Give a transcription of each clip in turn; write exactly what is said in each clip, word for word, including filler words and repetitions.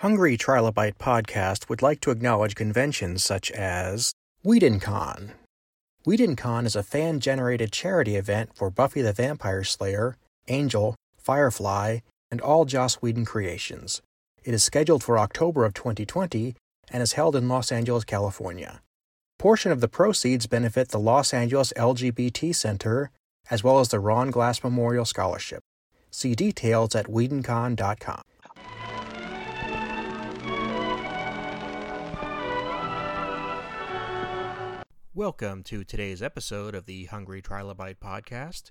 Hungry Trilobite Podcast would like to acknowledge conventions such as WhedonCon. WhedonCon is a fan-generated charity event for Buffy the Vampire Slayer, Angel, Firefly, and all Joss Whedon creations. It is scheduled for October of twenty twenty and is held in Los Angeles, California. A portion of the proceeds benefit the Los Angeles L G B T Center as well as the Ron Glass Memorial Scholarship. See details at Whedon Con dot com. Welcome to today's episode of the Hungry Trilobite Podcast.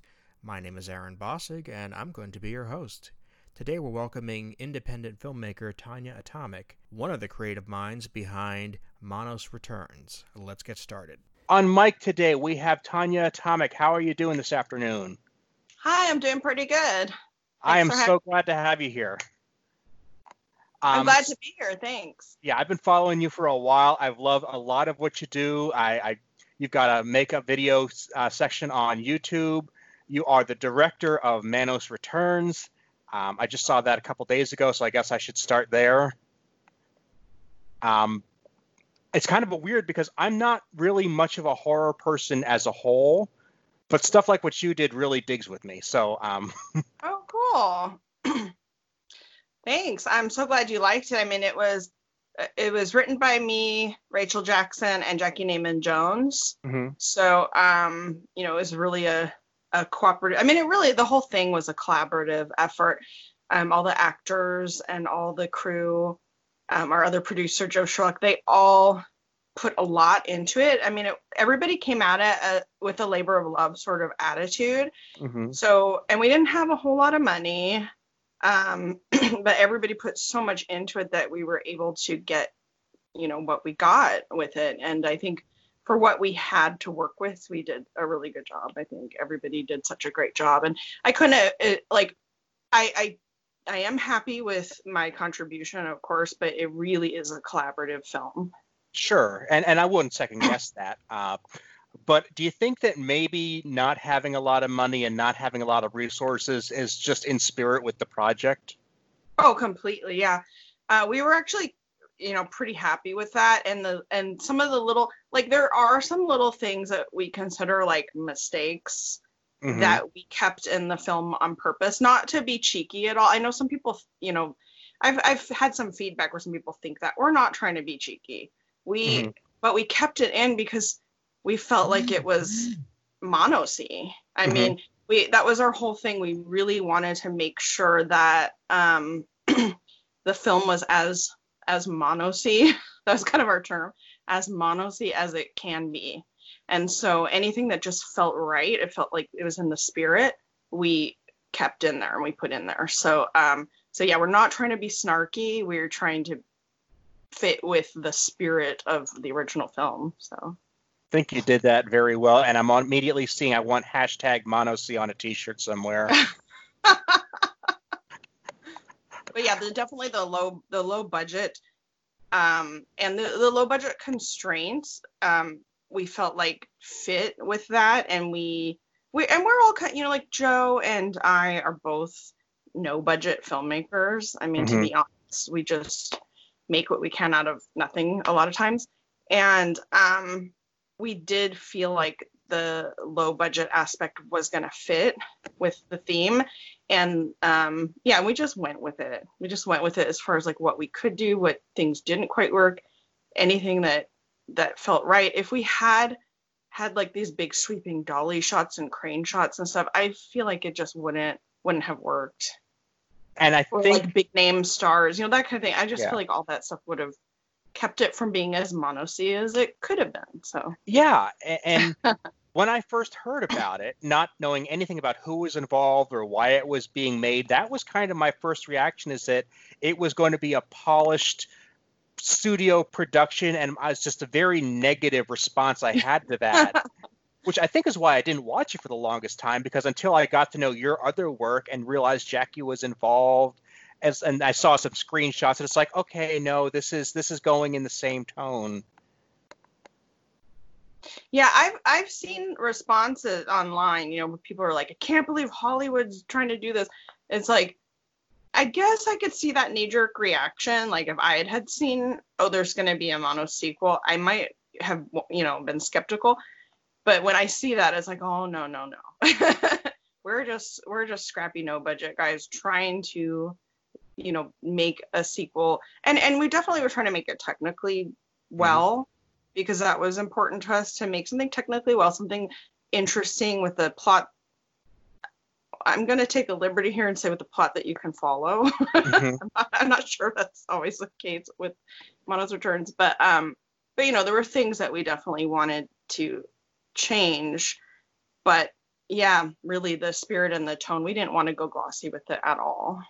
My name is Aaron Bossig, and I'm going to be your host. Today we're welcoming independent filmmaker Tanya Atomic, one of the creative minds behind Manos Returns. Let's get started. On mic today, we have Tanya Atomic. How are you doing this afternoon? Hi, I'm doing pretty good. Thanks I am so glad to have you here. I'm um, glad to be here. Thanks. Yeah, I've been following you for a while. I've loved a lot of what you do. I, I You've got a makeup video uh, section on YouTube. You are the director of Manos Returns. Um, I just saw that a couple days ago, so I guess I should start there. Um, it's kind of a weird because I'm not really much of a horror person as a whole, but stuff like what you did really digs with me. So, um, oh, cool. Thanks. I'm so glad you liked it. I mean, it was it was written by me, Rachel Jackson, and Jackie Naiman-Jones. Mm-hmm. So, um, you know, it was really a a cooperative. I mean, it really, the whole thing was a collaborative effort. Um, all the actors and all the crew, um, our other producer, Joe Sherlock, they all put a lot into it. I mean, it, everybody came at it uh, with a labor of love sort of attitude. Mm-hmm. So, and we didn't have a whole lot of money, um, but everybody put so much into it that we were able to get, you know, what we got with it. And I think for what we had to work with, we did a really good job. I think everybody did such a great job. And I couldn't, it, like, I, I I am happy with my contribution, of course, but it really is a collaborative film. Sure, and, and I wouldn't second guess that. Uh, but do you think that maybe not having a lot of money and not having a lot of resources is just in spirit with the project? Oh, completely, yeah. Uh, we were actually, you know, pretty happy with that. And the, and some of the little, like, there are some little things that we consider like mistakes mm-hmm. that we kept in the film on purpose, not to be cheeky at all. I know some people, you know, I've, I've had some feedback where some people think that we're not trying to be cheeky. We, mm-hmm. but we kept it in because we felt like it was monosy. I mm-hmm. mean, we, that was our whole thing. We really wanted to make sure that, um, the film was as, as monosy, that was kind of our term, as monosy as it can be. And so anything that just felt right, it felt like it was in the spirit, we kept in there and we put in there. So, um, so yeah, we're not trying to be snarky. We're trying to fit with the spirit of the original film. So I think you did that very well. And I'm immediately seeing, I want hashtag monosy on a t-shirt somewhere. But yeah, the, definitely the low the low budget um, and the, the low budget constraints um, we felt like fit with that, and we we and we're all you know like Joe and I are both no budget filmmakers. I mean, mm-hmm. to be honest, we just make what we can out of nothing a lot of times, and um, we did feel like the low budget aspect was going to fit with the theme. And um, yeah, we just went with it. We just went with it as far as like what we could do, what things didn't quite work, anything that that felt right. If we had had like these big sweeping dolly shots and crane shots and stuff, I feel like it just wouldn't wouldn't have worked. And I think or, like, big name stars, you know, that kind of thing. I just yeah. feel like all that stuff would have kept it from being as monosy as it could have been. So yeah, and when I first heard about it, not knowing anything about who was involved or why it was being made, that was kind of my first reaction, is that it was going to be a polished studio production, and I was just a very negative response I had to that, which I think is why I didn't watch it for the longest time, because until I got to know your other work and realized Jackie was involved, As, and I saw some screenshots, and it's like, okay, no, this is this is going in the same tone. Yeah, I've I've seen responses online, you know, where people are like, I can't believe Hollywood's trying to do this. It's like, I guess I could see that knee-jerk reaction. Like, if I had, had seen, oh, there's going to be a Mono sequel, I might have, you know, been skeptical. But when I see that, it's like, oh, no, no, no. we're just, we're just scrappy, no-budget guys trying to, you know, make a sequel. And, and we definitely were trying to make it technically well, mm-hmm. because that was important to us, to make something technically well, something interesting with the plot. I'm going to take a liberty here and say with the plot that you can follow. Mm-hmm. I'm, not, I'm not sure that's always the case with Manos Returns, but, um, but, you know, there were things that we definitely wanted to change, but yeah, really the spirit and the tone, we didn't want to go glossy with it at all.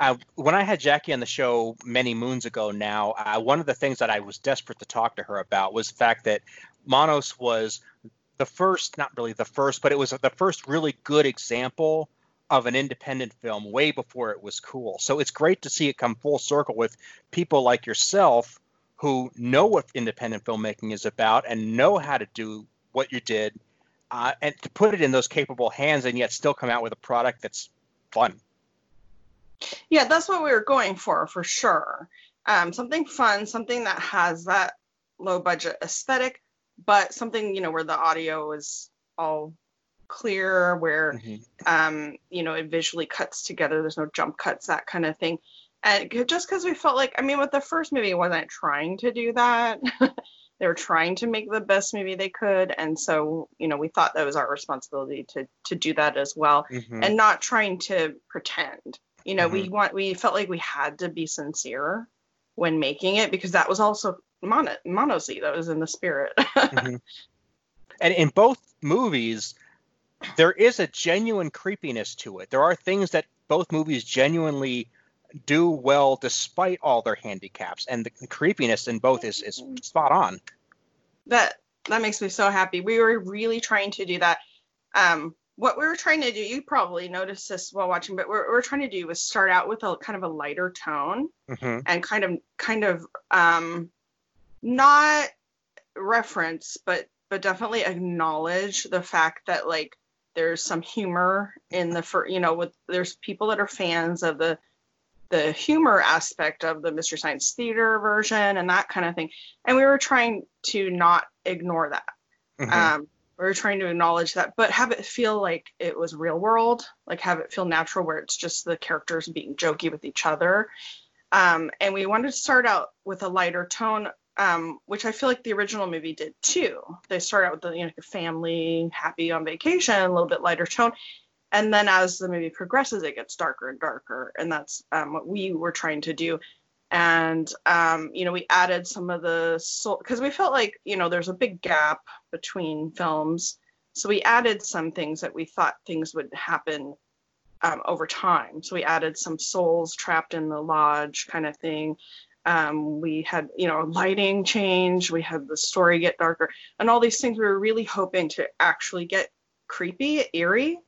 Uh, when I had Jackie on the show many moons ago now, uh, one of the things that I was desperate to talk to her about was the fact that Manos was the first, not really the first, but it was the first really good example of an independent film way before it was cool. So it's great to see it come full circle with people like yourself who know what independent filmmaking is about and know how to do what you did, uh, and to put it in those capable hands and yet still come out with a product that's fun. Yeah, that's what we were going for, for sure. Um, something fun, something that has that low budget aesthetic, but something, you know, where the audio is all clear, where, mm-hmm. um, you know, it visually cuts together. There's no jump cuts, that kind of thing. And just because we felt like, I mean, with the first movie, it wasn't trying to do that. They were trying to make the best movie they could. And so, you know, we thought that was our responsibility to to do that as well, mm-hmm. and not trying to pretend. You know, mm-hmm. we want we felt like we had to be sincere when making it, because that was also Mono, Monosy, that was in the spirit. Mm-hmm. And in both movies, there is a genuine creepiness to it. There are things that both movies genuinely do well despite all their handicaps, and the creepiness in both is, is spot on. That that makes me so happy. We were really trying to do that. Um, what we were trying to do, you probably noticed this while watching, but what we were trying to do was start out with a kind of a lighter tone, mm-hmm. and kind of kind of um, not reference, but but definitely acknowledge the fact that, like, there's some humor in the fir- you know, with there's people that are fans of the the humor aspect of the Mystery Science Theater version and that kind of thing. And we were trying to not ignore that. Mm-hmm. Um, we were trying to acknowledge that, but have it feel like it was real world, like have it feel natural, where it's just the characters being jokey with each other. Um, and we wanted to start out with a lighter tone, um, which I feel like the original movie did too. They start out with the, you know, family, happy on vacation, a little bit lighter tone. And then as the movie progresses, it gets darker and darker. And that's um, what we were trying to do. And, um, you know, we added some of the soul, because we felt like, you know, there's a big gap between films. So we added some things that we thought things would happen um, over time. So we added some souls trapped in the lodge kind of thing. Um, we had, you know, lighting change. We had the story get darker. And all these things we were really hoping to actually get creepy, eerie.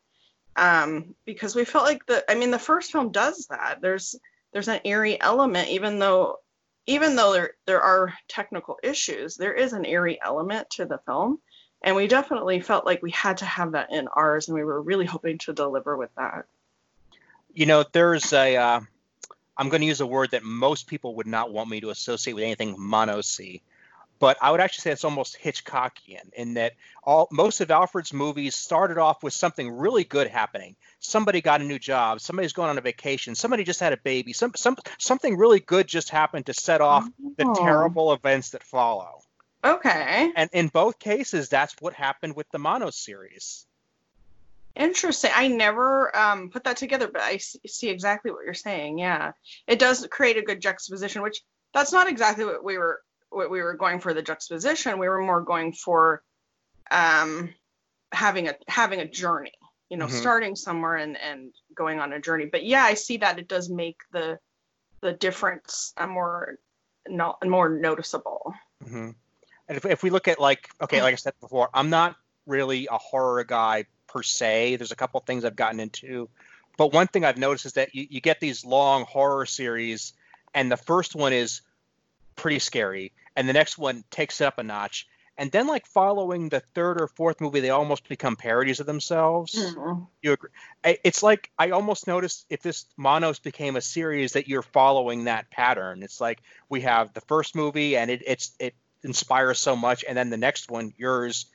Um, because we felt like the, I mean, the first film does that. There's, there's an eerie element, even though, even though there, there are technical issues, there is an eerie element to the film. And we definitely felt like we had to have that in ours. And we were really hoping to deliver with that. You know, there's a, uh, I'm going to use a word that most people would not want me to associate with anything Monosy, but I would actually say it's almost Hitchcockian in that all most of Alfred's movies started off with something really good happening. Somebody got a new job. Somebody's going on a vacation. Somebody just had a baby. Some some something really good just happened to set off oh. the terrible events that follow. Okay. And in both cases, that's what happened with the Manos series. Interesting. I never um, put that together, but I see exactly what you're saying. Yeah. It does create a good juxtaposition, which that's not exactly what we were what we were going for, the juxtaposition. We were more going for um, having a having a journey, you know, mm-hmm. starting somewhere and, and going on a journey. But yeah, I see that it does make the the difference more no, more noticeable. Mm-hmm. And if, if we look at, like, okay, like I said before, I'm not really a horror guy per se. There's a couple things I've gotten into. But one thing I've noticed is that you, you get these long horror series, and the first one is pretty scary, and the next one takes it up a notch, And then, like, following the third or fourth movie, they almost become parodies of themselves. Mm-hmm. You agree? It's like, I almost noticed if this Manos became a series that you're following that pattern. It's like, we have the first movie, and it it's it inspires so much, and then the next one, yours,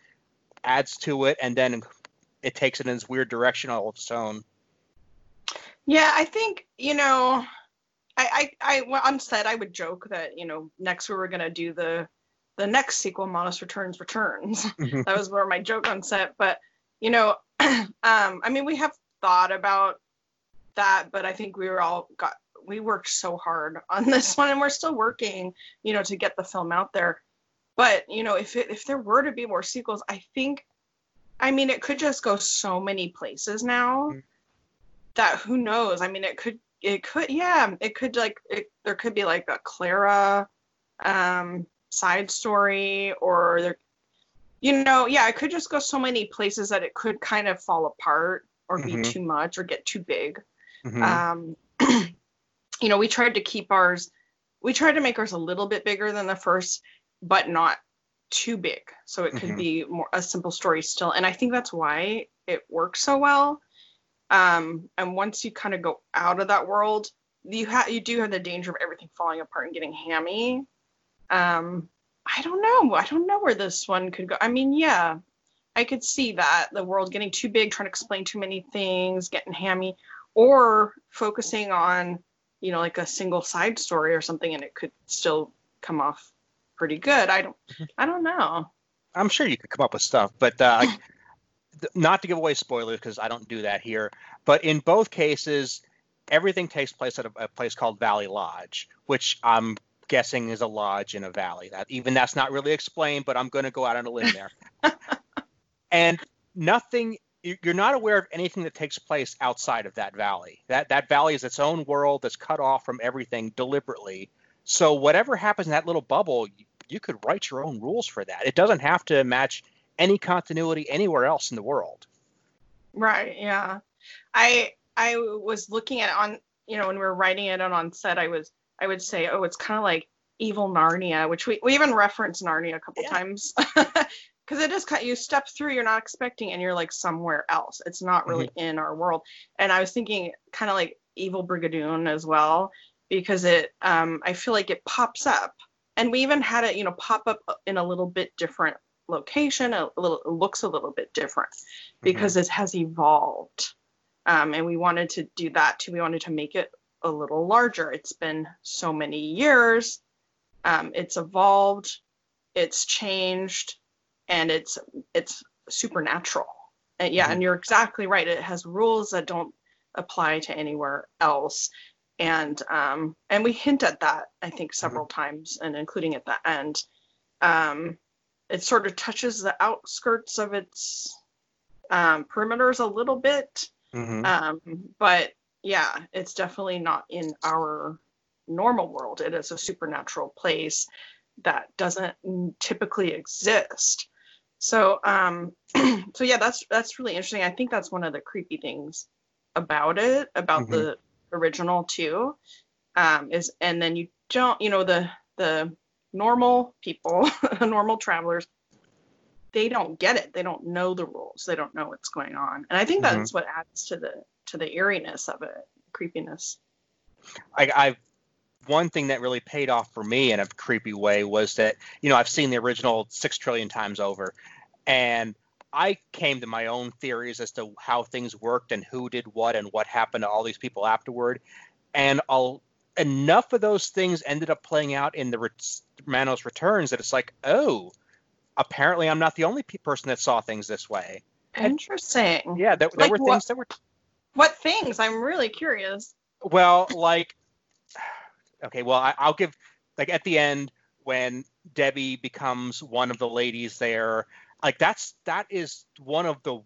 adds to it, and then it takes it in this weird direction all of its own. Yeah, I think, you know, I, I, I well, on set, I would joke that, you know, next we were going to do the... the next sequel, Manos Returns Returns. Mm-hmm. That was where my joke on set. But, you know, um, I mean, we have thought about that, but I think we were all got, we worked so hard on this one, and we're still working, you know, to get the film out there. But, you know, if it, if there were to be more sequels, I think, I mean, it could just go so many places now mm-hmm. that who knows? I mean, it could, it could, yeah, it could like, it, there could be like a Clara, um, side story, or there, you know, yeah, it could just go so many places that it could kind of fall apart or mm-hmm. be too much or get too big. Mm-hmm. Um, you know, we tried to keep ours, we tried to make ours a little bit bigger than the first, but not too big. So it could mm-hmm. be more a simple story still. And I think that's why it works so well. Um, and once you kind of go out of that world, you have, you do have the danger of everything falling apart and getting hammy. Um, I don't know. I don't know where this one could go. I mean, yeah, I could see that the world getting too big, trying to explain too many things, getting hammy, or focusing on, you know, like a single side story or something, and it could still come off pretty good. I don't, I don't know. I'm sure you could come up with stuff, but uh, not to give away spoilers because I don't do that here. But in both cases, everything takes place at a, a place called Valley Lodge, which I'm um, guessing is a lodge in a valley. That even that's not really explained, but I'm going to go out on a limb there. And nothing, you're not aware of anything that takes place outside of that valley. That that valley is its own world that's cut off from everything deliberately. So whatever happens in that little bubble, you, you could write your own rules for that. It doesn't have to match any continuity anywhere else in the world. Right. Yeah. I I was looking at it on, you know, when we were writing it and on set, I was I would say, oh, it's kind of like evil Narnia, which we, we even reference Narnia a couple yeah. times. Because it is kind of, you step through, you're not expecting, and you're like somewhere else. It's not really mm-hmm. in our world. And I was thinking kind of like evil Brigadoon as well, because it, um, I feel like it pops up. And we even had it, you know, pop up in a little bit different location. A little, it looks a little bit different because mm-hmm. it has evolved. Um, and we wanted to do that too. We wanted to make it a little larger. It's been so many years. Um, it's evolved, it's changed, and it's it's supernatural. And yeah, mm-hmm. and you're exactly right. It has rules that don't apply to anywhere else. And um, and we hint at that, I think, several mm-hmm. times, and including at the end. Um, it sort of touches the outskirts of its um, perimeters a little bit, mm-hmm. um, but yeah, it's definitely not in our normal world. It is a supernatural place that doesn't typically exist. So, um, so yeah, that's that's really interesting. I think that's one of the creepy things about it, about mm-hmm. the original too, um, is and then you don't, you know, the the normal people, normal travelers, they don't get it. They don't know the rules. They don't know what's going on. And I think mm-hmm. that's what adds to the to the eeriness of it, creepiness. I, I've one thing that really paid off for me in a creepy way was that, you know, I've seen the original six trillion times over, and I came to my own theories as to how things worked and who did what and what happened to all these people afterward. And I'll, enough of those things ended up playing out in the Re- Manos Returns that it's like, oh, apparently I'm not the only pe- person that saw things this way. Interesting. And, yeah, there, there like were things what? that were... T- What things? I'm really curious. Well, like, okay, well, I, I'll give, like, at the end, when Debbie becomes one of the ladies there, like, that's, that is one of the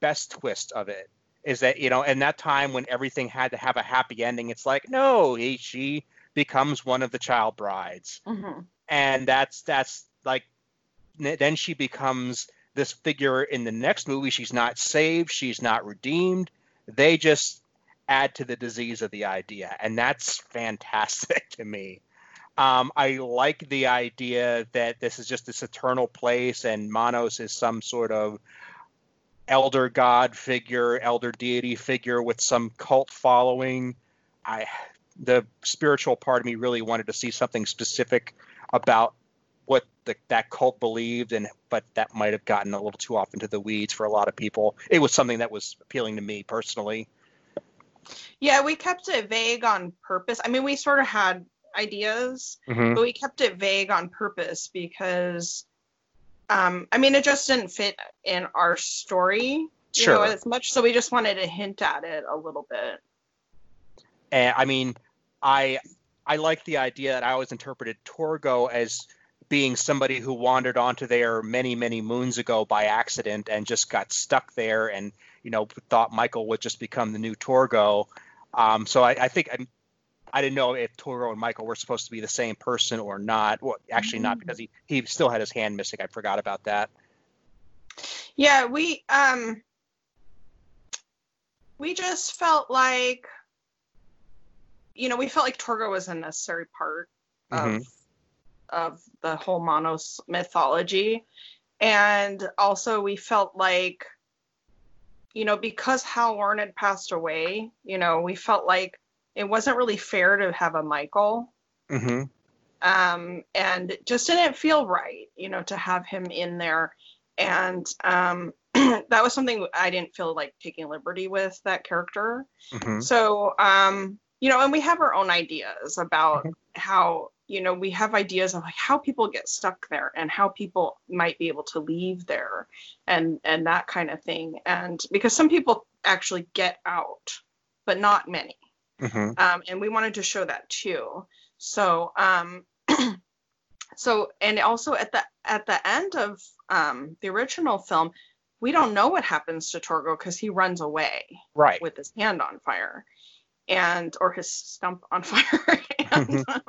best twists of it, is that, you know, in that time when everything had to have a happy ending, it's like, no, he, she becomes one of the child brides. Mm-hmm. And that's, that's, like, then she becomes this figure in the next movie. She's not saved. She's not redeemed. They just add to the disease of the idea, and that's fantastic to me. Um, I like the idea that this is just this eternal place and Manos is some sort of elder god figure, elder deity figure with some cult following. I, the spiritual part of me really wanted to see something specific about what the, that cult believed, and but that might have gotten a little too off into the weeds for a lot of people. It was something that was appealing to me personally. Yeah, we kept it vague on purpose. I mean, we sort of had ideas, mm-hmm. but we kept it vague on purpose because, um, I mean, it just didn't fit in our story, you sure. know, as much. So we just wanted to hint at it a little bit. And I mean, I I like the idea that I always interpreted Torgo as being somebody who wandered onto there many, many moons ago by accident and just got stuck there, and you know thought Michael would just become the new Torgo. Um, so I, I think I'm, I didn't know if Torgo and Michael were supposed to be the same person or not. Well, actually, mm-hmm. not because he he still had his hand missing. I forgot about that. Yeah, we um we just felt like. You know, we felt like Torgo was a necessary part of mm-hmm. of the whole Manos mythology. And also we felt like, you know, because Hal Warren had passed away, you know, we felt like it wasn't really fair to have a Michael. Mm-hmm. Um, and it just didn't feel right, you know, to have him in there. And um, that was something I didn't feel like taking liberty with that character. Mm-hmm. So, um you know, and we have our own ideas about mm-hmm. how, you know, we have ideas of like how people get stuck there and how people might be able to leave there and, and that kind of thing. And because some people actually get out, but not many. Mm-hmm. Um, and we wanted to show that too. So, um, so, and also at the, at the end of um, the original film, we don't know what happens to Torgo because he runs away right. with his hand on fire. And or his stump on fire. and, um,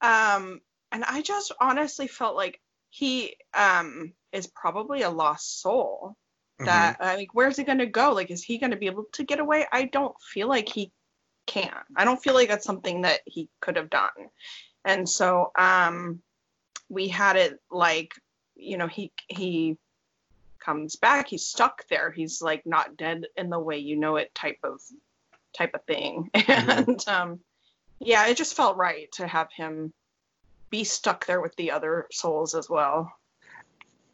um, and I just honestly felt like he um, is probably a lost soul. That mm-hmm. like, where's he gonna go? Like, is he gonna be able to get away? I don't feel like he can. I don't feel like that's something that he could have done. And so um, we had it like, you know, he he comes back. He's stuck there. He's like not dead in the way you know it type of. type of thing. And um yeah, it just felt right to have him be stuck there with the other souls as well.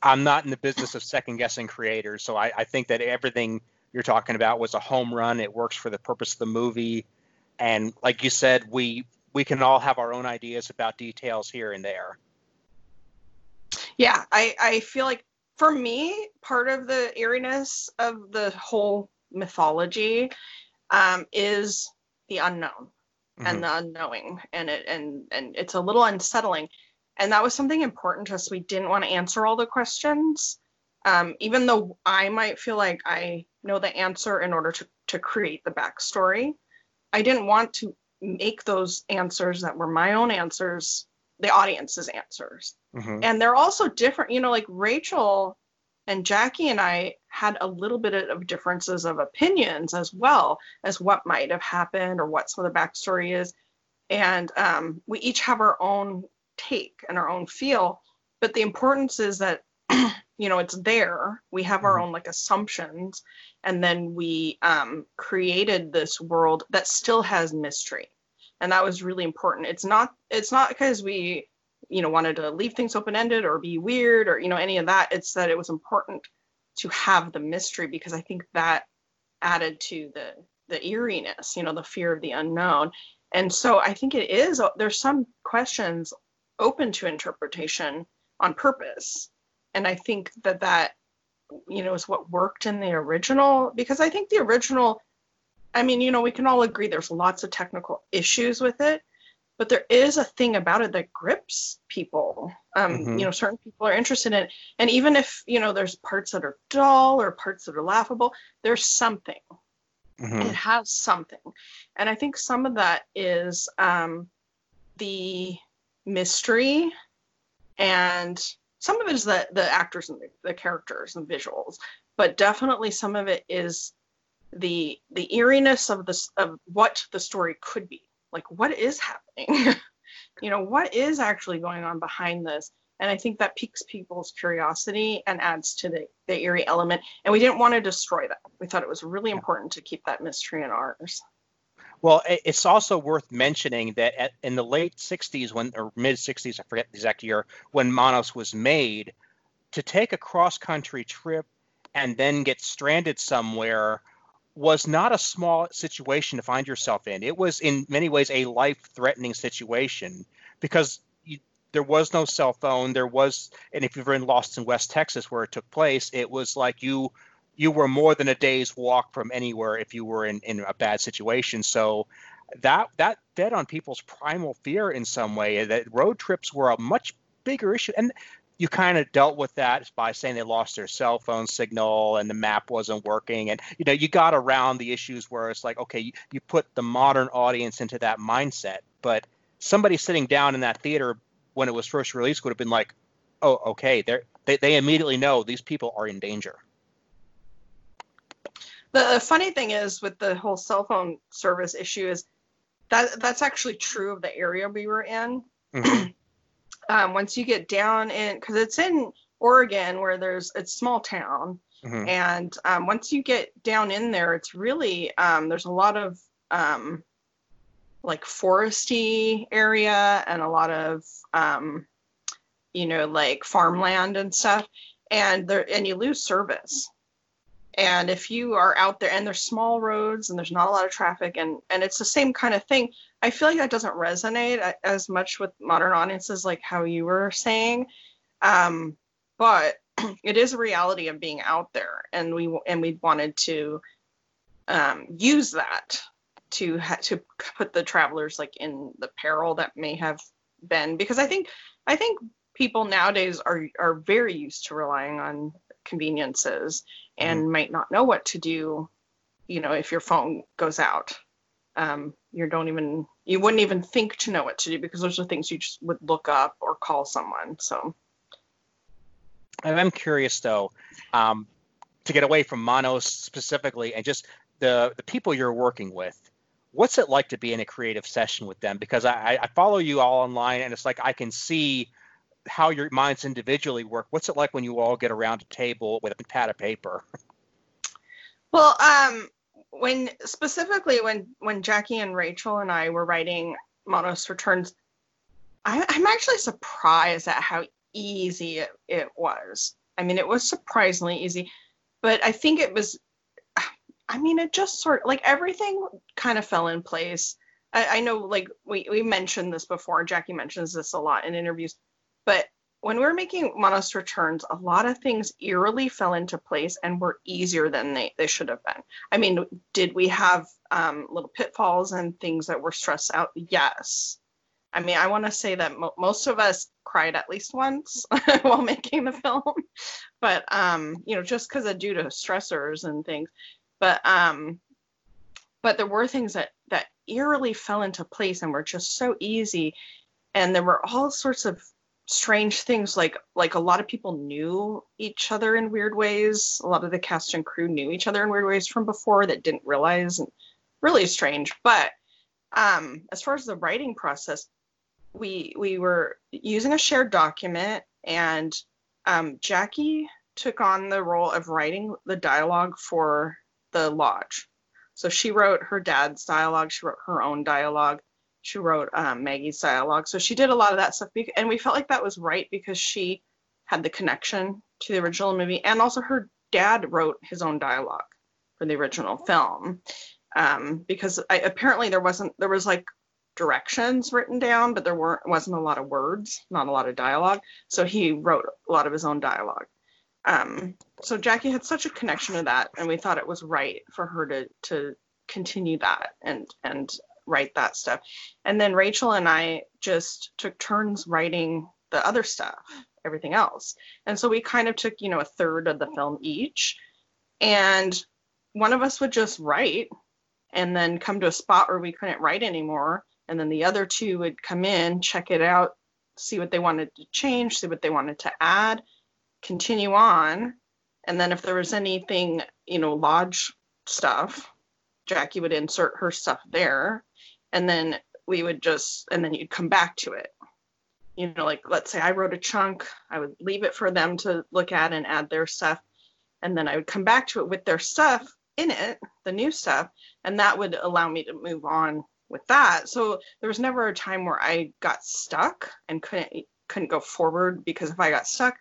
I'm not in the business of second guessing creators, so I, I think that everything you're talking about was a home run. It works for the purpose of the movie, and like you said, we we can all have our own ideas about details here and there. Yeah, I, I feel like for me, part of the eeriness of the whole mythology Um, is the unknown mm-hmm. and the unknowing, and it and and it's a little unsettling, and that was something important to us. We didn't want to answer all the questions, um, even though I might feel like I know the answer in order to to create the backstory. I didn't want to make those answers that were my own answers the audience's answers, mm-hmm. and they're also different. You know, like Rachel and Jackie and I had a little bit of differences of opinions as well as what might have happened or what some of the backstory is. And um, we each have our own take and our own feel. But the importance is that, you know, it's there. We have our own like assumptions. And then we um, created this world that still has mystery. And that was really important. It's not, it's not because we you know, wanted to leave things open-ended or be weird or, you know, any of that. It's that it was important to have the mystery because I think that added to the, the eeriness, you know, the fear of the unknown. And so I think it is, there's some questions open to interpretation on purpose. And I think that that, you know, is what worked in the original, because I think the original, I mean, you know, we can all agree there's lots of technical issues with it. But there is a thing about it that grips people. Um, mm-hmm. You know, certain people are interested in it. And even if, you know, there's parts that are dull or parts that are laughable, there's something. Mm-hmm. It has something. And I think some of that is um, the mystery. And some of it is the, the actors and the, the characters and visuals. But definitely some of it is the the eeriness of, this, of what the story could be. Like, what is happening? you know, what is actually going on behind this? And I think that piques people's curiosity and adds to the, the eerie element. And we didn't want to destroy that. We thought it was really yeah. important to keep that mystery in ours. Well, it's also worth mentioning that at, in the late sixties, when or mid-sixties, I forget the exact year, when Manos was made, to take a cross-country trip and then get stranded somewhere was not a small situation to find yourself in. It was, in many ways, a life-threatening situation because you, there was no cell phone. There was, and if you were in Lost in West Texas where it took place, it was like you you were more than a day's walk from anywhere if you were in, in a bad situation. So that that fed on people's primal fear in some way. That road trips were a much bigger issue, and you kind of dealt with that by saying they lost their cell phone signal and the map wasn't working. And, you know, you got around the issues where it's like, okay, you, you put the modern audience into that mindset. But somebody sitting down in that theater when it was first released would have been like, oh, okay, they're, they they immediately know these people are in danger. The funny thing is with the whole cell phone service issue is that that's actually true of the area we were in. Mm-hmm. Um, once you get down in, because it's in Oregon where there's, it's small town. Mm-hmm. And um, once you get down in there, it's really, um, there's a lot of um, like foresty area and a lot of, um, you know, like farmland and stuff. And there, and you lose service. And if you are out there and there's small roads and there's not a lot of traffic and, and it's the same kind of thing. I feel like that doesn't resonate as much with modern audiences, like how you were saying. Um, but it is a reality of being out there. And we, and we wanted to um, use that to, ha- to put the travelers like in the peril that may have been, because I think, I think people nowadays are, are very used to relying on conveniences and mm-hmm. might not know what to do, you know, if your phone goes out. Um, you don't even, you wouldn't even think to know what to do because those are things you just would look up or call someone. So I'm curious though, um, to get away from Manos specifically and just the, the people you're working with, what's it like to be in a creative session with them? Because I, I follow you all online and it's like, I can see how your minds individually work. What's it like when you all get around a table with a pad of paper? Well, um, when specifically when, when Jackie and Rachel and I were writing Manos Returns, I, I'm actually surprised at how easy it, it was. I mean, it was surprisingly easy, but I think it was, I mean, it just sort of like everything kind of fell in place. I, I know like we, we mentioned this before, Jackie mentions this a lot in interviews. But when we were making Manos Returns, a lot of things eerily fell into place and were easier than they, they should have been. I mean, did we have um, little pitfalls and things that were stressed out? Yes. I mean, I want to say that mo- most of us cried at least once while making the film. But, um, you know, just because of due to stressors and things. But um, but there were things that, that eerily fell into place and were just so easy. And there were all sorts of strange things, like like a lot of people knew each other in weird ways. A lot of the cast and crew knew each other in weird ways from before that didn't realize, and really strange. But um, as far as the writing process, we we were using a shared document, and um, Jackie took on the role of writing the dialogue for the lodge. So she wrote her dad's dialogue, she wrote her own dialogue, she wrote um, Maggie's dialogue. So she did a lot of that stuff. And we felt like that was right because she had the connection to the original movie. And also her dad wrote his own dialogue for the original film. Um, because I, apparently there wasn't, there was like directions written down, but there weren't, wasn't a lot of words, not a lot of dialogue. So he wrote a lot of his own dialogue. Um, so Jackie had such a connection to that. And we thought it was right for her to, to continue that and, and, write that stuff. And then Rachel and I just took turns writing the other stuff, everything else. And so we kind of took, you know, a third of the film each. And one of us would just write and then come to a spot where we couldn't write anymore. And then the other two would come in, check it out, see what they wanted to change, see what they wanted to add, continue on. And then if there was anything, you know, lodge stuff, Jackie would insert her stuff there. And then we would just, and then you'd come back to it. You know, like, let's say I wrote a chunk, I would leave it for them to look at and add their stuff. And then I would come back to it with their stuff in it, the new stuff, and that would allow me to move on with that. So there was never a time where I got stuck and couldn't couldn't go forward, because if I got stuck,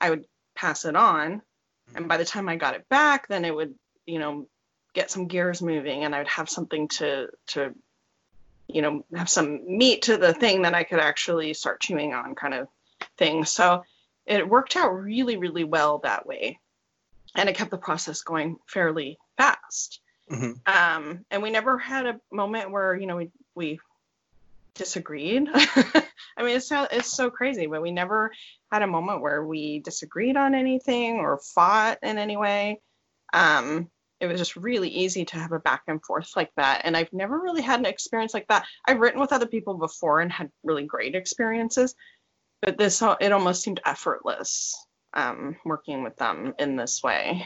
I would pass it on. And by the time I got it back, then it would, you know, get some gears moving, and I would have something to, to, you know, have some meat to the thing that I could actually start chewing on, kind of thing. So it worked out really, really well that way. And it kept the process going fairly fast. Mm-hmm. Um, and we never had a moment where, you know, we, we disagreed. I mean, it's so, it's so crazy, but we never had a moment where we disagreed on anything or fought in any way. Um, it was just really easy to have a back and forth like that. And I've never really had an experience like that. I've written with other people before and had really great experiences, but this, it almost seemed effortless, um, working with them in this way.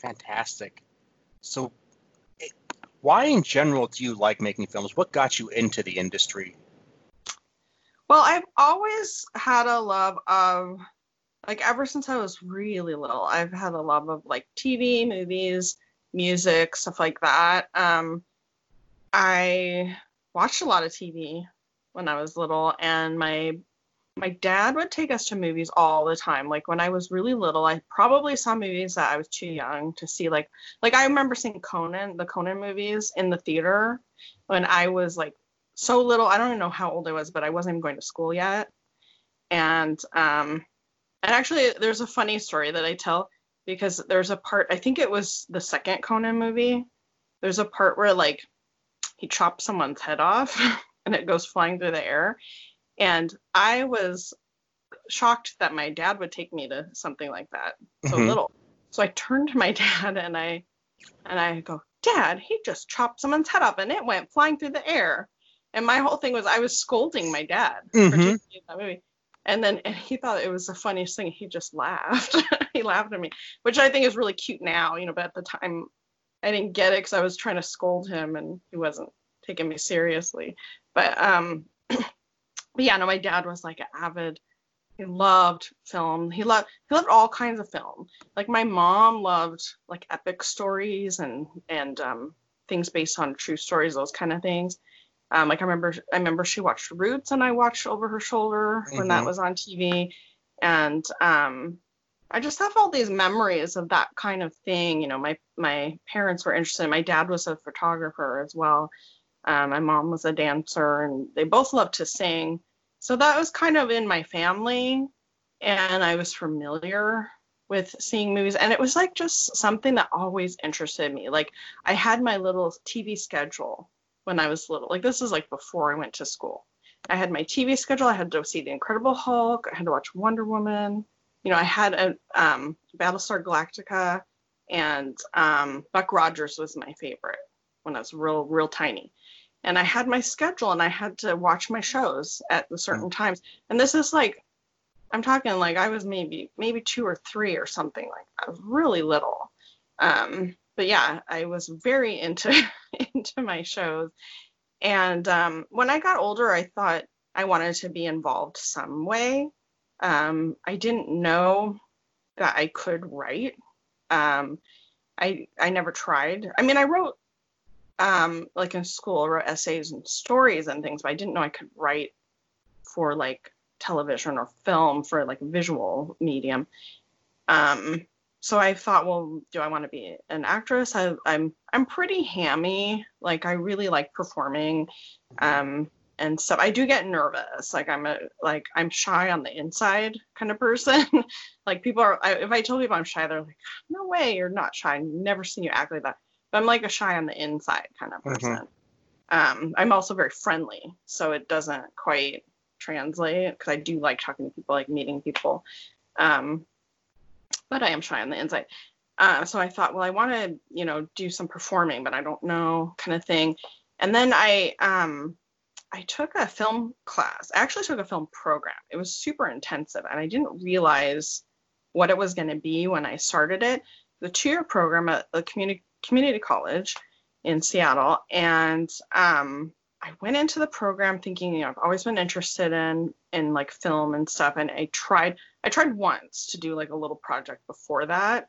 Fantastic. So it, why in general do you like making films? What got you into the industry? Well, I've always had a love of, like, ever since I was really little, I've had a love of, like, T V, movies, music, stuff like that. Um, I watched a lot of T V when I was little, and my my dad would take us to movies all the time. Like, when I was really little, I probably saw movies that I was too young to see. Like, like I remember seeing Conan, the Conan movies in the theater when I was, like, so little. I don't even know how old I was, but I wasn't even going to school yet. And, um, and actually there's a funny story that I tell, because there's a part, I think it was the second Conan movie. There's a part where, like, he chops someone's head off and it goes flying through the air. And I was shocked that my dad would take me to something like that. So mm-hmm. little. So I turned to my dad and I and I go, "Dad, he just chopped someone's head off and it went flying through the air." And my whole thing was I was scolding my dad mm-hmm. for taking me to that movie. And then and he thought it was the funniest thing. He just laughed. He laughed at me, which I think is really cute now, you know, but at the time I didn't get it because I was trying to scold him and he wasn't taking me seriously. But um But yeah, no, my dad was, like, an avid, he loved film. He loved, he loved all kinds of film. Like, my mom loved, like, epic stories and, and, um, things based on true stories, those kind of things. Um, like, I remember, I remember she watched Roots and I watched over her shoulder mm-hmm. when that was on T V. And, um, I just have all these memories of that kind of thing. You know, my, my parents were interested. My dad was a photographer as well. Um, my mom was a dancer, and they both loved to sing. So that was kind of in my family, and I was familiar with seeing movies. And it was, like, just something that always interested me. Like, I had my little T V schedule when I was little. Like, this is, like, before I went to school. I had my T V schedule. I had to see The Incredible Hulk. I had to watch Wonder Woman. You know, I had a um, Battlestar Galactica, and um, Buck Rogers was my favorite when I was real, real tiny. And I had my schedule, and I had to watch my shows at certain times. And this is, like, I'm talking, like, I was maybe maybe two or three or something. Like, I was really little. Um, but, yeah, I was very into into my shows. And um, when I got older, I thought I wanted to be involved some way. Um, I didn't know that I could write. Um, I I never tried. I mean, I wrote... Um, like in school, I wrote essays and stories and things, but I didn't know I could write for, like, television or film, for, like, visual medium. Um, so I thought, well, do I want to be an actress? I, I'm I'm pretty hammy. Like, I really like performing, um, and stuff. I do get nervous. Like, I'm a like I'm shy on the inside kind of person. Like, people are. I, if I tell people I'm shy, they're like, "No way, you're not shy. I've never seen you act like that." I'm, like, a shy on the inside kind of person. Mm-hmm. Um, I'm also very friendly, so it doesn't quite translate, because I do like talking to people, like meeting people. Um, but I am shy on the inside. Uh, so I thought, well, I want to, you know, do some performing, but I don't know, kind of thing. And then I, um, I took a film class. I actually took a film program. It was super intensive, and I didn't realize what it was going to be when I started it. The two-year program at the community community college in Seattle, and um, I went into the program thinking, you know, I've always been interested in, in like film and stuff. And I tried, I tried once to do like a little project before that.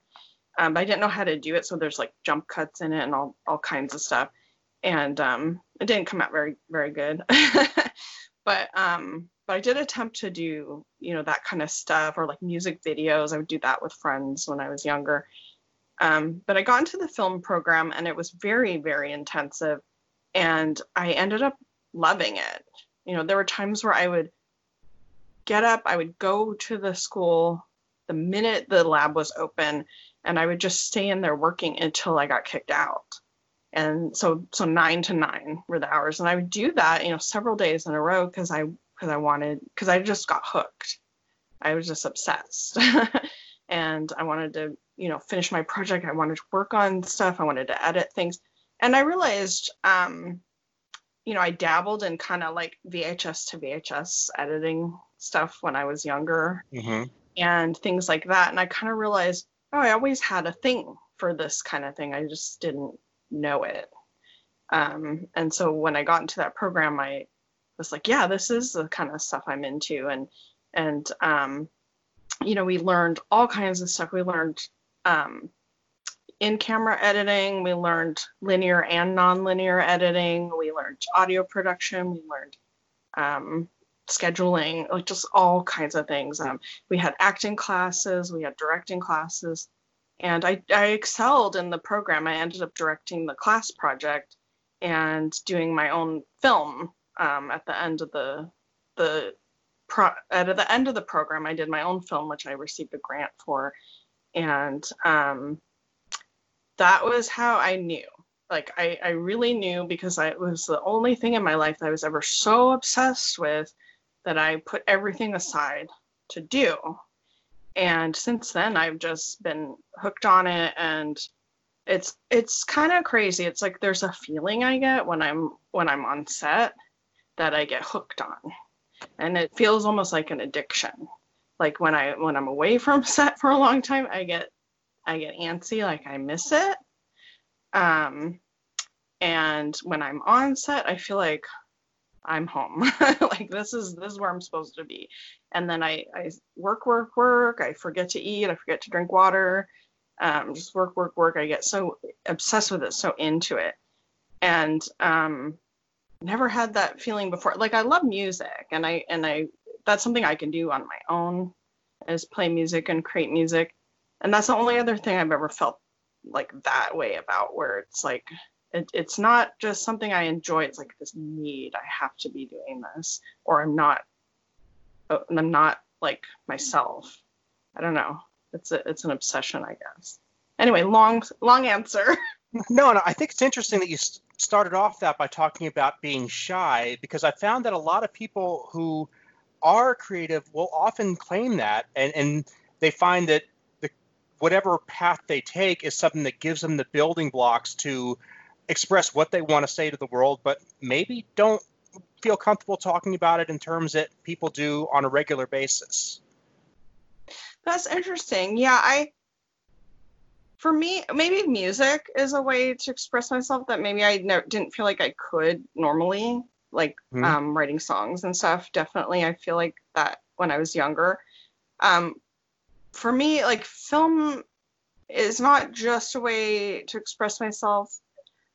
Um, but I didn't know how to do it. So there's like jump cuts in it and all, all kinds of stuff. And um, it didn't come out very, very good. but, um, but I did attempt to do, you know, that kind of stuff, or like music videos. I would do that with friends when I was younger. Um, but I got into the film program and it was very, very intensive. And I ended up loving it. You know, there were times where I would get up, I would go to the school the minute the lab was open, and I would just stay in there working until I got kicked out. And so, so nine to nine were the hours. And I would do that, you know, several days in a row because I, because I wanted, because I just got hooked. I was just obsessed. And I wanted to, you know, finish my project. I wanted to work on stuff. I wanted to edit things. And I realized, um, you know, I dabbled in kind of like V H S to V H S editing stuff when I was younger, mm-hmm. and things like that. And I kind of realized, oh, I always had a thing for this kind of thing. I just didn't know it. Um, and so when I got into that program, I was like, yeah, this is the kind of stuff I'm into. And, and um, you know, we learned all kinds of stuff. We learned um in-camera editing, we learned linear and non-linear editing, we learned audio production, we learned um, scheduling, like just all kinds of things. Um, we had acting classes, we had directing classes, and I, I excelled in the program. I ended up directing the class project and doing my own film um, at the end of the the pro- at the end of the program. I did my own film, which I received a grant for, and um, that was how I knew. Like, I, I really knew, because I, it was the only thing in my life that I was ever so obsessed with that I put everything aside to do. And since then, I've just been hooked on it. And it's it's kind of crazy. It's like there's a feeling I get when I'm when I'm on set that I get hooked on. And it feels almost like an addiction. Like when I when I'm away from set for a long time, I get I get antsy, like I miss it. Um, and when I'm on set, I feel like I'm home. Like this is this is where I'm supposed to be. And then I, I work, work, work. I forget to eat. I forget to drink water. Um, just work, work, work. I get so obsessed with it, so into it. And um, never had that feeling before. Like I love music, and I and I that's something I can do on my own, is play music and create music. And that's the only other thing I've ever felt like that way about, where it's like, it, it's not just something I enjoy. It's like this need, I have to be doing this, or I'm not, I'm not like myself. I don't know. It's a, it's an obsession, I guess. Anyway, long, long answer. No, no, I think it's interesting that you started off that by talking about being shy, because I found that a lot of people who are creative will often claim that, and, and they find that whatever path they take is something that gives them the building blocks to express what they want to say to the world, but maybe don't feel comfortable talking about it in terms that people do on a regular basis. That's interesting. Yeah, I, for me, maybe music is a way to express myself that maybe I ne- didn't feel like I could normally, like mm-hmm. um, writing songs and stuff. Definitely, I feel like that when I was younger. Um, For me, like, film is not just a way to express myself,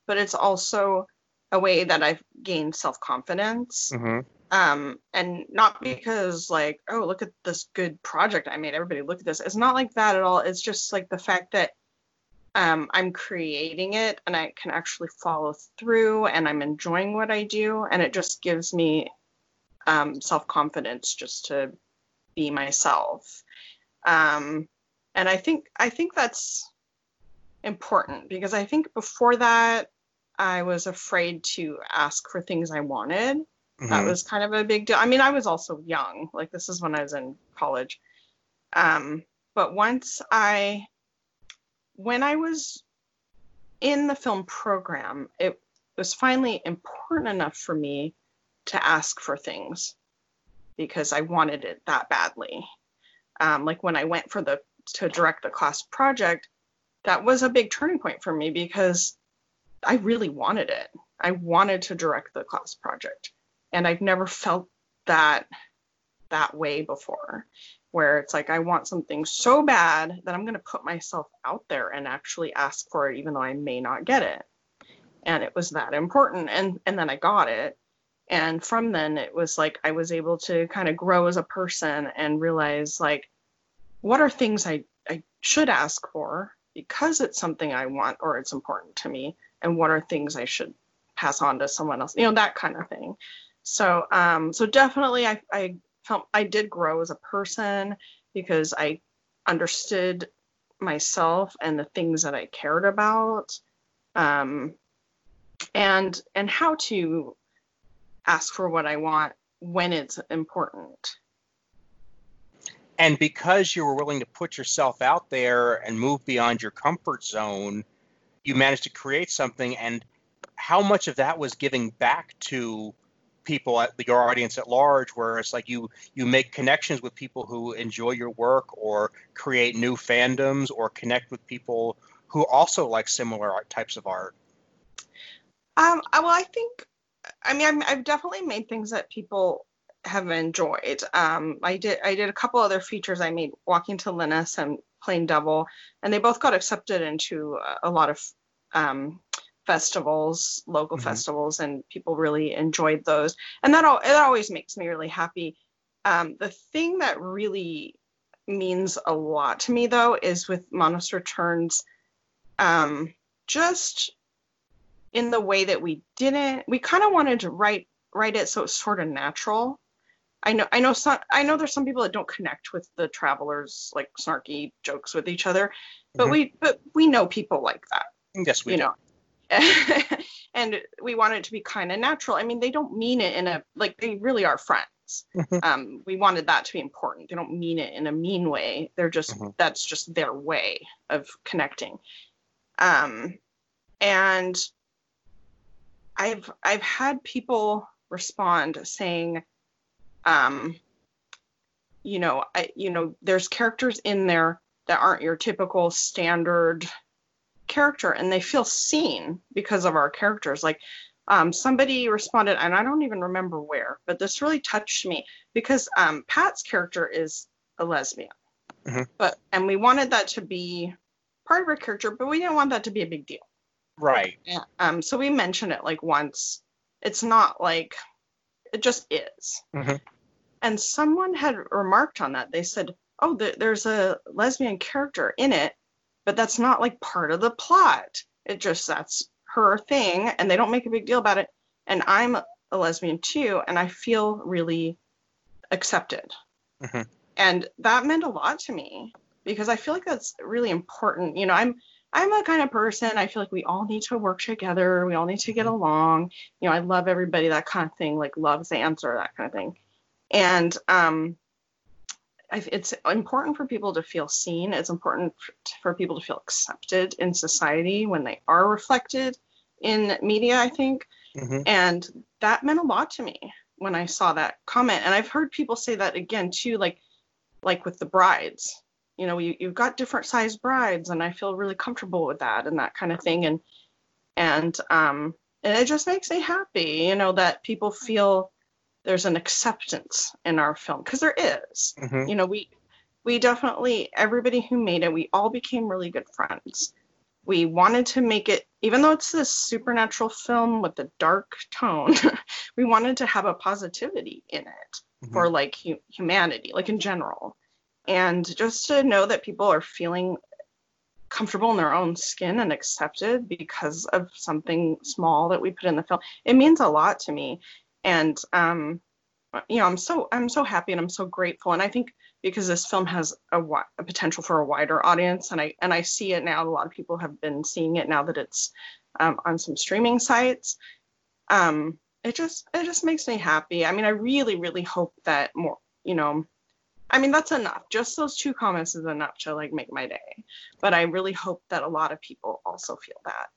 but it's also a way that I've gained self-confidence. Mm-hmm. Um, and not because, like, oh, look at this good project I made. Everybody look at this. It's not like that at all. It's just, like, the fact that um, I'm creating it and I can actually follow through and I'm enjoying what I do. And it just gives me um, self-confidence just to be myself. Um, and I think, I think that's important, because I think before that I was afraid to ask for things I wanted. Mm-hmm. That was kind of a big deal. I mean, I was also young, like this is when I was in college. Um, but once I, when I was in the film program, it was finally important enough for me to ask for things because I wanted it that badly. Um, like when I went for the to direct the class project, that was a big turning point for me because I really wanted it. I wanted to direct the class project. And I've never felt that that way before, where it's like, I want something so bad that I'm going to put myself out there and actually ask for it, even though I may not get it. And it was that important. And, and then I got it. And from then it was like, I was able to kind of grow as a person and realize, like, what are things I, I should ask for because it's something I want or it's important to me? And what are things I should pass on to someone else? You know, that kind of thing. So, um, so definitely I, I felt I did grow as a person because I understood myself and the things that I cared about, um, and, and how to ask for what I want when it's important. And because you were willing to put yourself out there and move beyond your comfort zone, you managed to create something. And how much of that was giving back to people at your audience at large, where it's like you you make connections with people who enjoy your work or create new fandoms or connect with people who also like similar types of art? Um, well, I think, I mean, I'm, I've definitely made things that people have enjoyed. Um, I did I did a couple other features. I made Walking to Linus and Playing Devil, and they both got accepted into a, a lot of um, festivals, local mm-hmm. festivals, and people really enjoyed those. And that all, it always makes me really happy. Um, the thing that really means a lot to me, though, is with Manos Returns, um, just in the way that we didn't, we kind of wanted to write write it so it's sort of natural. I know, I know, some, I know. There's some people that don't connect with the travelers, like snarky jokes with each other, but mm-hmm. we, but we know people like that. Yes, we you do. know. And we want it to be kind of natural. I mean, they don't mean it in a, like, they really are friends. Mm-hmm. Um, we wanted that to be important. They don't mean it in a mean way. They're just, mm-hmm. that's just their way of connecting. Um, and I've, I've had people respond saying, um, you know, I, you know, there's characters in there that aren't your typical standard character, and they feel seen because of our characters. Like, um, somebody responded, and I don't even remember where, but this really touched me because um, Pat's character is a lesbian, mm-hmm. but and we wanted that to be part of her character, but we didn't want that to be a big deal, right? Yeah. Um, so we mentioned it like once. It's not like it just is. Mm-hmm. And someone had remarked on that. They said, "Oh, th- there's a lesbian character in it." But that's not like part of the plot. It just, that's her thing, and they don't make a big deal about it. And I'm a lesbian too, and I feel really accepted. Mm-hmm. And that meant a lot to me because I feel like that's really important. You know, I'm I'm a kind of person, I feel like we all need to work together. We all need to get along. You know, I love everybody, that kind of thing, like love's the answer, that kind of thing. And um it's important for people to feel seen. It's important for people to feel accepted in society when they are reflected in media, I think. Mm-hmm. And that meant a lot to me when I saw that comment. And I've heard people say that again, too, like like with the brides. You know, you, you've got different size brides, and I feel really comfortable with that and that kind of thing. And, and, um, and it just makes me happy, you know, that people feel there's an acceptance in our film, because there is. Mm-hmm. You know, we we definitely, everybody who made it, we all became really good friends. We wanted to make it, even though it's this supernatural film with a dark tone, we wanted to have a positivity in it mm-hmm. for like hu- humanity, like in general. And just to know that people are feeling comfortable in their own skin and accepted because of something small that we put in the film, it means a lot to me. And, um, you know, I'm so I'm so happy and I'm so grateful. And I think because this film has a, wi- a potential for a wider audience, and I and I see it now. A lot of people have been seeing it now that it's um, on some streaming sites. Um, it just it just makes me happy. I mean, I really, really hope that more, you know, I mean, that's enough. Just those two comments is enough to like make my day. But I really hope that a lot of people also feel that.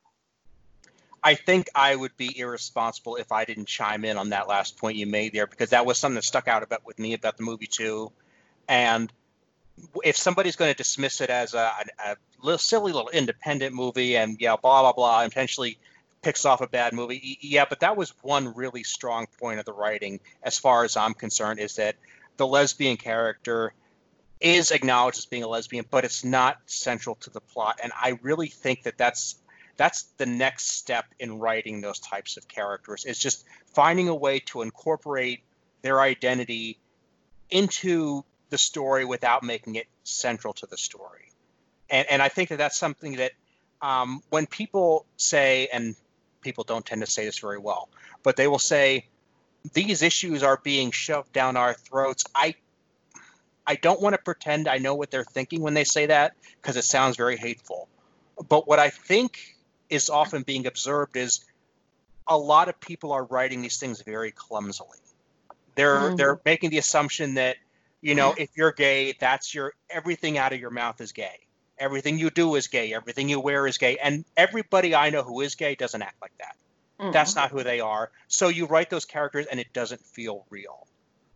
I think I would be irresponsible if I didn't chime in on that last point you made there, because that was something that stuck out about with me about the movie too. And if somebody's going to dismiss it as a, a, a little silly little independent movie and yeah, blah, blah, blah, and potentially picks off a bad movie. Yeah, but that was one really strong point of the writing, as far as I'm concerned, is that the lesbian character is acknowledged as being a lesbian, but it's not central to the plot. And I really think that that's that's the next step in writing those types of characters. It's just finding a way to incorporate their identity into the story without making it central to the story. And and I think that that's something that um, when people say, and people don't tend to say this very well, but they will say, these issues are being shoved down our throats. I I don't want to pretend I know what they're thinking when they say that, because it sounds very hateful. But what I think is often being observed is a lot of people are writing these things very clumsily. They're mm-hmm. they're making the assumption that, you know, if you're gay, that's your everything out of your mouth is gay. Everything you do is gay. Everything you wear is gay. And everybody I know who is gay doesn't act like that. Mm-hmm. That's not who they are. So you write those characters and it doesn't feel real.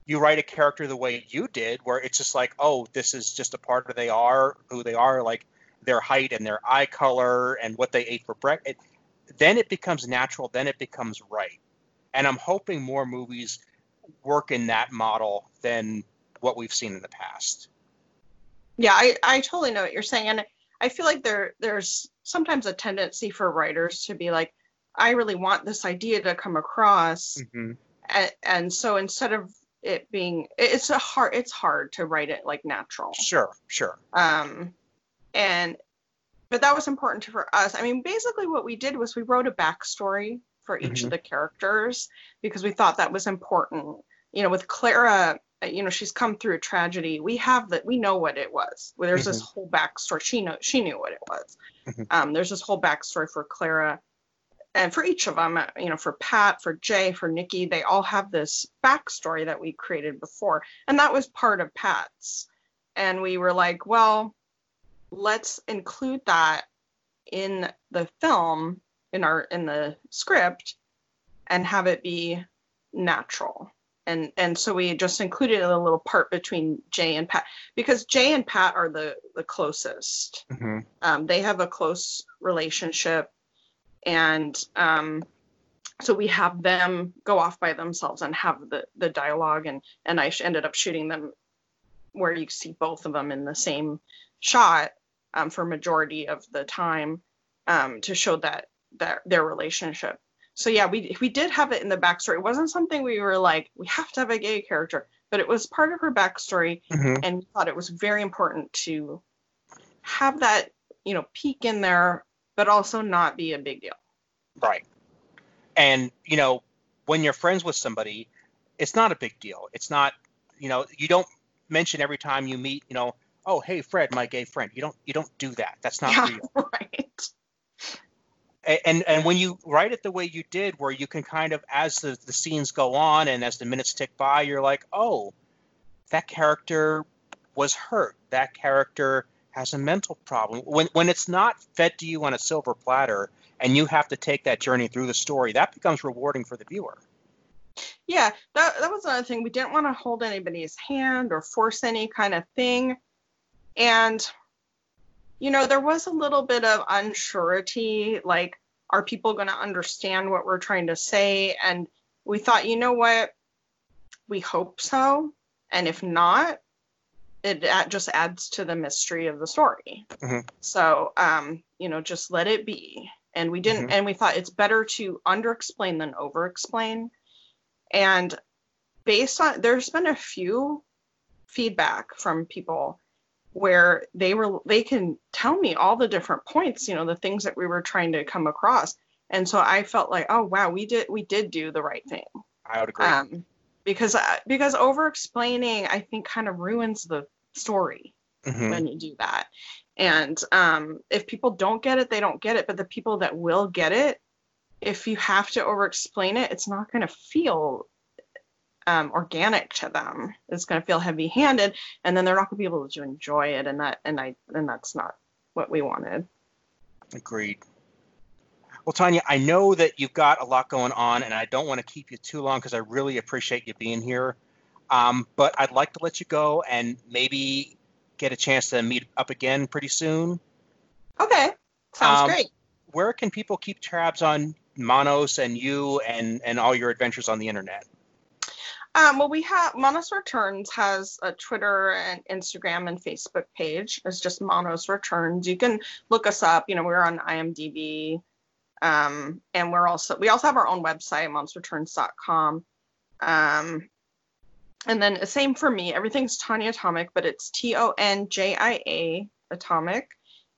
You write a character the way you did, where it's just like, oh, this is just a part of they are, who they are, like their height and their eye color and what they ate for breakfast. Then it becomes natural. Then it becomes right. And I'm hoping more movies work in that model than what we've seen in the past. Yeah, I, I totally know what you're saying. And I feel like there there's sometimes a tendency for writers to be like, I really want this idea to come across. Mm-hmm. And, and so instead of it being, it's a hard, it's hard to write it like natural. Sure, sure. Um, and, but that was important to, for us. I mean, basically what we did was we wrote a backstory for each mm-hmm. of the characters because we thought that was important. You know, with Clara, you know, she's come through a tragedy. We have that, we know what it was. Well, there's mm-hmm. this whole backstory. She know, she knew what it was. Mm-hmm. Um, there's this whole backstory for Clara. And for each of them, you know, for Pat, for Jay, for Nikki, they all have this backstory that we created before. And that was part of Pat's. And we were like, well, let's include that in the film, in our in the script, and have it be natural. And and so we just included a little part between Jay and Pat, because Jay and Pat are the, the closest. Mm-hmm. Um, they have a close relationship. And um, so we have them go off by themselves and have the, the dialogue. And, and I sh- ended up shooting them where you see both of them in the same shot um, for majority of the time um, to show that, that their relationship. So, yeah, we we did have it in the backstory. It wasn't something we were like, we have to have a gay character. But it was part of her backstory. Mm-hmm. And we thought it was very important to have that, you know, peek in there, but also not be a big deal. Right. And, you know, when you're friends with somebody, it's not a big deal. It's not, you know, you don't mention every time you meet, you know, oh, hey, Fred, my gay friend. You don't, you don't do that. That's not yeah, real. Right. And, and and when you write it the way you did, where you can kind of, as the, the scenes go on and as the minutes tick by, you're like, oh, that character was hurt. That character has a mental problem. When when it's not fed to you on a silver platter and you have to take that journey through the story, that becomes rewarding for the viewer. Yeah, that that was another thing. We didn't want to hold anybody's hand or force any kind of thing. And, you know, there was a little bit of unsurety, like, are people going to understand what we're trying to say? And we thought, you know what, we hope so. And if not, it just adds to the mystery of the story. Mm-hmm. So, um, you know, just let it be. And we didn't, mm-hmm. and we thought it's better to underexplain than overexplain. And based on, there's been a few feedback from people where they were, they can tell me all the different points, you know, the things that we were trying to come across. And so I felt like, oh, wow, we did, we did do the right thing. I would agree. Um, because, because overexplaining, I think, kind of ruins the story mm-hmm. when you do that. And um, if people don't get it, they don't get it. But the people that will get it, if you have to overexplain it, it's not going to feel um, organic to them. It's going to feel heavy-handed, and then they're not going to be able to enjoy it. And that, and I, and that's not what we wanted. Agreed. Well, Tanya, I know that you've got a lot going on, and I don't want to keep you too long because I really appreciate you being here. Um, but I'd like to let you go and maybe get a chance to meet up again pretty soon. Okay. Sounds um, great. Where can people keep tabs on Manos and you and, and all your adventures on the internet? Um, well, we have Manos Returns has a Twitter and Instagram and Facebook page. It's just Manos Returns. You can look us up. You know, we're on IMDb, um, and we're also we also have our own website, manos returns dot com. Um, and then the same for me. Everything's Tanya Atomic, but it's T O N J I A Atomic.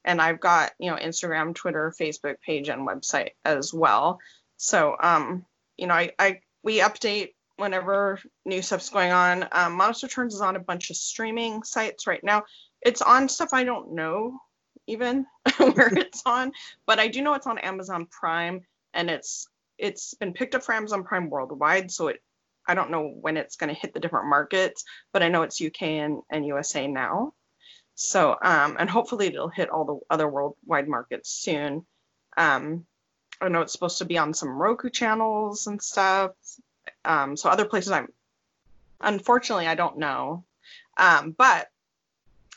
And I've got, you know, Instagram, Twitter, Facebook page, and website as well. So, um, you know, I, I we update whenever new stuff's going on. Um, Manos Returns is on a bunch of streaming sites right now. It's on stuff I don't know even where it's on, but I do know it's on Amazon Prime, and it's it's been picked up for Amazon Prime worldwide, so it I don't know when it's going to hit the different markets, but I know it's U K and, and U S A now. So, um, and hopefully it'll hit all the other worldwide markets soon. Um, I know it's supposed to be on some Roku channels and stuff. Um, so other places I'm, unfortunately, I don't know. Um, but,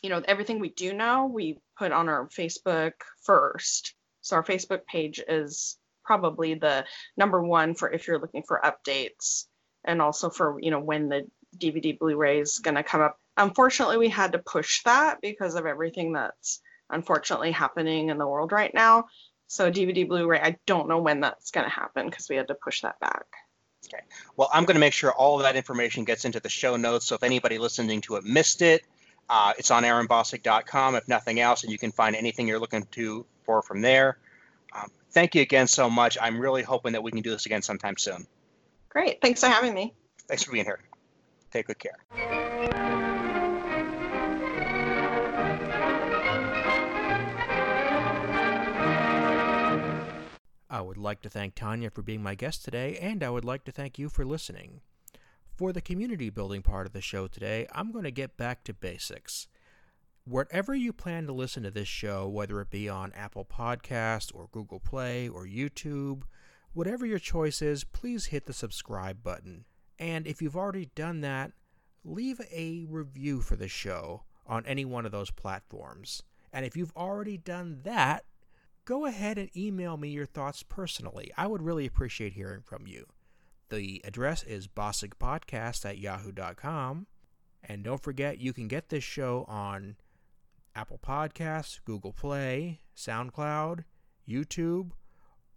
you know, everything we do know, we put on our Facebook first. So our Facebook page is probably the number one for if you're looking for updates and also for, you know, when the D V D Blu-ray is going to come up. Unfortunately, we had to push that because of everything that's unfortunately happening in the world right now. So D V D Blu-ray, I don't know when that's going to happen because we had to push that back. Okay. Well, I'm going to make sure all of that information gets into the show notes. So if anybody listening to it missed it, uh, it's on aaron bossig dot com, if nothing else, and you can find anything you're looking to for from there. Um, thank you again so much. I'm really hoping that we can do this again sometime soon. Great. Thanks for having me. Thanks for being here. Take good care. I would like to thank Tanya for being my guest today, and I would like to thank you for listening. For the community building part of the show today, I'm going to get back to basics. Wherever you plan to listen to this show, whether it be on Apple Podcasts or Google Play or YouTube, whatever your choice is, please hit the subscribe button. And if you've already done that, leave a review for the show on any one of those platforms. And if you've already done that, go ahead and email me your thoughts personally. I would really appreciate hearing from you. The address is bossigpodcast at yahoo dot com. And don't forget, you can get this show on Apple Podcasts, Google Play, SoundCloud, YouTube,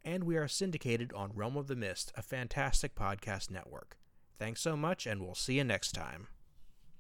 and we are syndicated on Realm of the Mist, a fantastic podcast network. Thanks so much, and we'll see you next time.